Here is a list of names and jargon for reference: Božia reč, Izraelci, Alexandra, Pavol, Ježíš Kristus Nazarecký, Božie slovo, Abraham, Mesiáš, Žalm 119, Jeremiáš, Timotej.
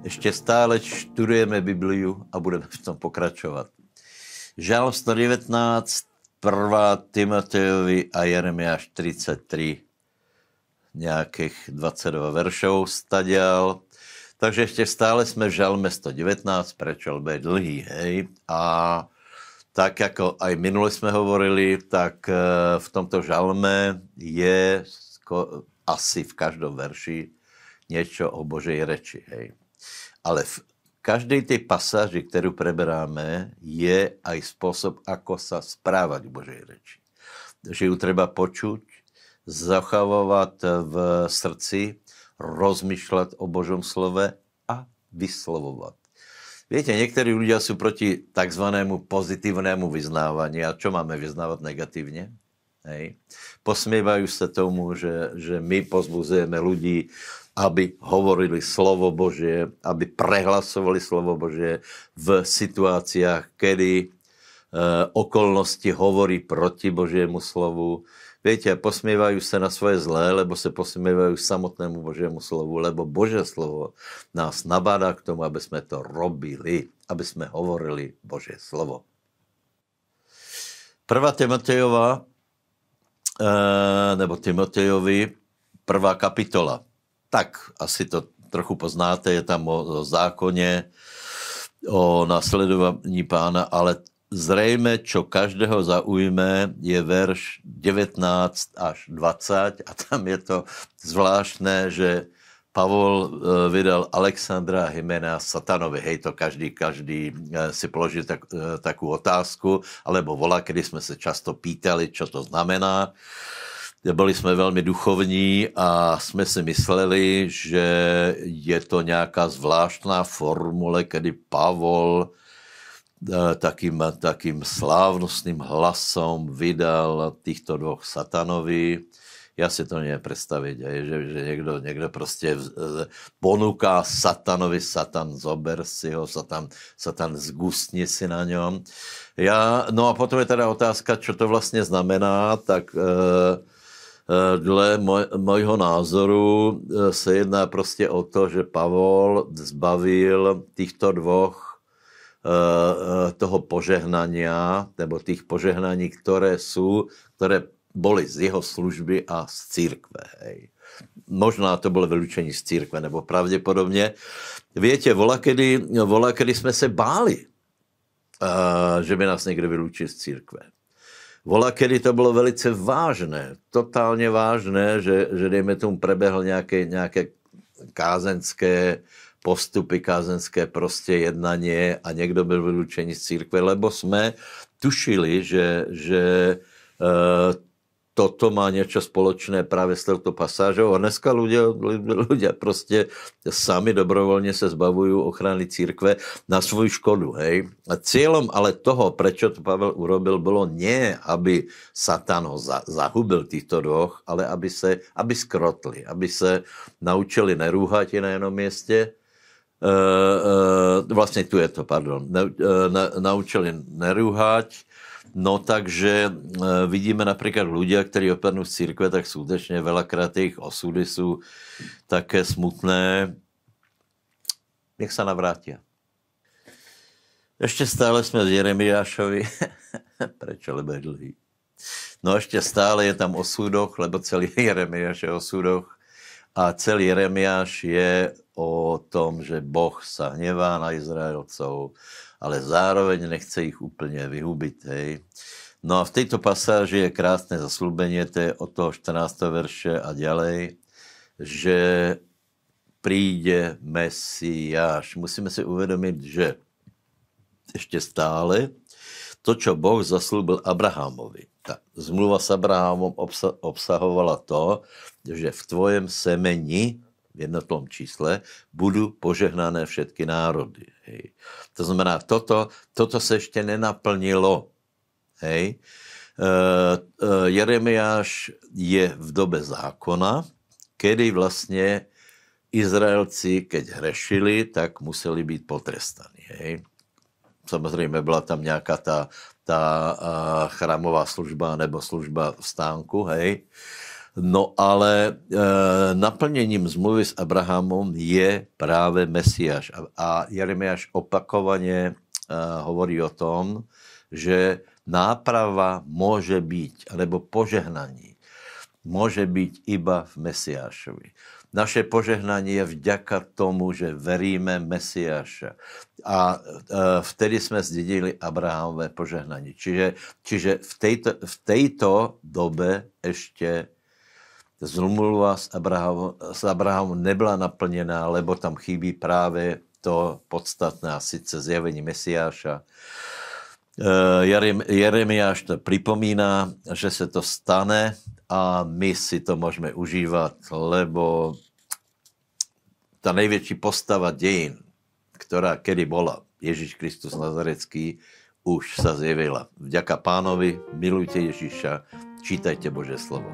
Ešte stále študujeme Bibliu a budeme v tom pokračovať. Žalm 119, 1. Timotejovi a Jeremiáš 33, nejakých 22 veršov stadial. Takže ešte stále sme v Žalme 119, prečoľbe dlhý, hej. A tak, ako aj minule sme hovorili, tak v tomto žalme je asi v každom verši niečo o Božej reči, hej. Ale v každej tej pasáži, ktorú preberáme, je aj spôsob, ako sa správať k Božej reči. Že ju treba počuť, zachovávať v srdci, rozmýšľať o Božom slove a vyslovovať. Viete, niektorí ľudia sú proti takzvanému pozitívnemu vyznávaniu. A čo máme vyznávať negatívne? Hej. Posmievajú sa tomu, že my pozbudzujeme ľudí, aby hovorili slovo Božie, aby prehlasovali slovo Božie v situáciách, kedy okolnosti hovorí proti Božiemu slovu. Viete, posmievajú sa na svoje zlé, lebo sa posmievajú samotnému Božiemu slovu, lebo Božie slovo nás nabádá k tomu, aby sme to robili, aby sme hovorili Božie slovo. 1. Timotejova, nebo Timotejovi, 1. kapitola. Tak, asi to trochu poznáte, je tam o zákoně, o následování Pána, ale zřejmě, čo každého zaujme, je verš 19 až 20 a tam je to zvláštné, že Pavol vydal Alexandra a Hymena satanovi. Hej, to každý si položil takú otázku, alebo volá, kedy jsme se často pýtali, čo to znamená. Byli jsme velmi duchovní a jsme si mysleli, že je to nějaká zvláštná formule, kdy Pavol takým slávnostným hlasom vydal týchto dvoch satanovi. Ja si to neviem predstaviť, že niekto proste ponúka satanovi, satan zober si ho, satan zgustni si na ňom. No a potom je teda otázka, čo to vlastne znamená, tak dle mojho názoru se jedná prostě o to, že Pavol zbavil týchto dvoch toho požehnania, nebo tých požehnaní, které boli z jeho služby a z církve. Hej. Možná to bylo vylučení z církve, nebo pravděpodobně. Víte, volakedy jsme se báli, že by nás někdo vylučil z církve. Volakedy to bylo velice vážné, totálně vážné, že dejme tomu preběhl nějaké kázeňské postupy, kázeňské prostě jednanie a někdo byl vylučený z církve, lebo jsme tušili, že toto má niečo spoločné práve s touto pasážou. A dneska ľudia proste sami dobrovoľne sa zbavujú ochrany církve na svoju škodu. Hej. A cieľom ale toho, prečo to Pavel urobil, bolo nie, aby Satan ho zahubil týchto dvoch, ale aby skrotli, aby sa naučili nerúhať na jednom mieste. Vlastne tu je to, pardon. Naučili nerúhať. No takže vidíme například ľudia, kteří opadnou z církve, tak skutečně velakrát jejich osudy jsou také smutné. Nech se navrátí. Ještě stále jsme v Jeremiášovi. Prečo, lebo je dlhý. No ještě stále je tam o súdoch, lebo celý Jeremiáš je o súdoch. A celý Jeremiáš je o tom, že Boh sa hněvá na Izraelcov, ale zároveň nechce ich úplně vyhubit. Hej. No a v této pasáži je krásné zaslúbenie, to je od toho 14. verše a ďalej, že príde Mesiáš. Musíme si uvědomit, že ještě stále to, čo Boh zaslúbil Abrahamovi. Ta zmluva s Abrahamom obsahovala to, že v tvojem semeni, v jednotlom čísle, budú požehnané všetky národy. Hej. To znamená, toto se ještě nenaplnilo. Hej. Jeremiáš je v dobe zákona, kedy vlastně Izraelci, keď hrešili, tak museli být potrestaní. Hej. Samozřejmě byla tam nějaká ta chrámová služba nebo služba v stánku, hej. No ale naplněním zmluvy s Abrahamom je právě Mesiáš. A Jeremiáš opakovaně hovorí o tom, že náprava může být, alebo požehnání, může být iba v Mesiášovi. Naše požehnanie je vďaka tomu, že veríme Mesiáša. A vtedy sme zdedili Abrahamové požehnanie. Čiže v tejto dobe ešte zmluva s Abrahamom nebola naplnená, lebo tam chýbí práve to podstatné, a síce zjavenie Mesiáša. Jeremiáš to pripomína, že se to stane a my si to môžeme užívať, lebo tá největší postava dejin, ktorá kedy bola, Ježíš Kristus Nazarecký, už sa zjevila. Vďaka Pánovi, milujte Ježíša, čítajte Božie slovo.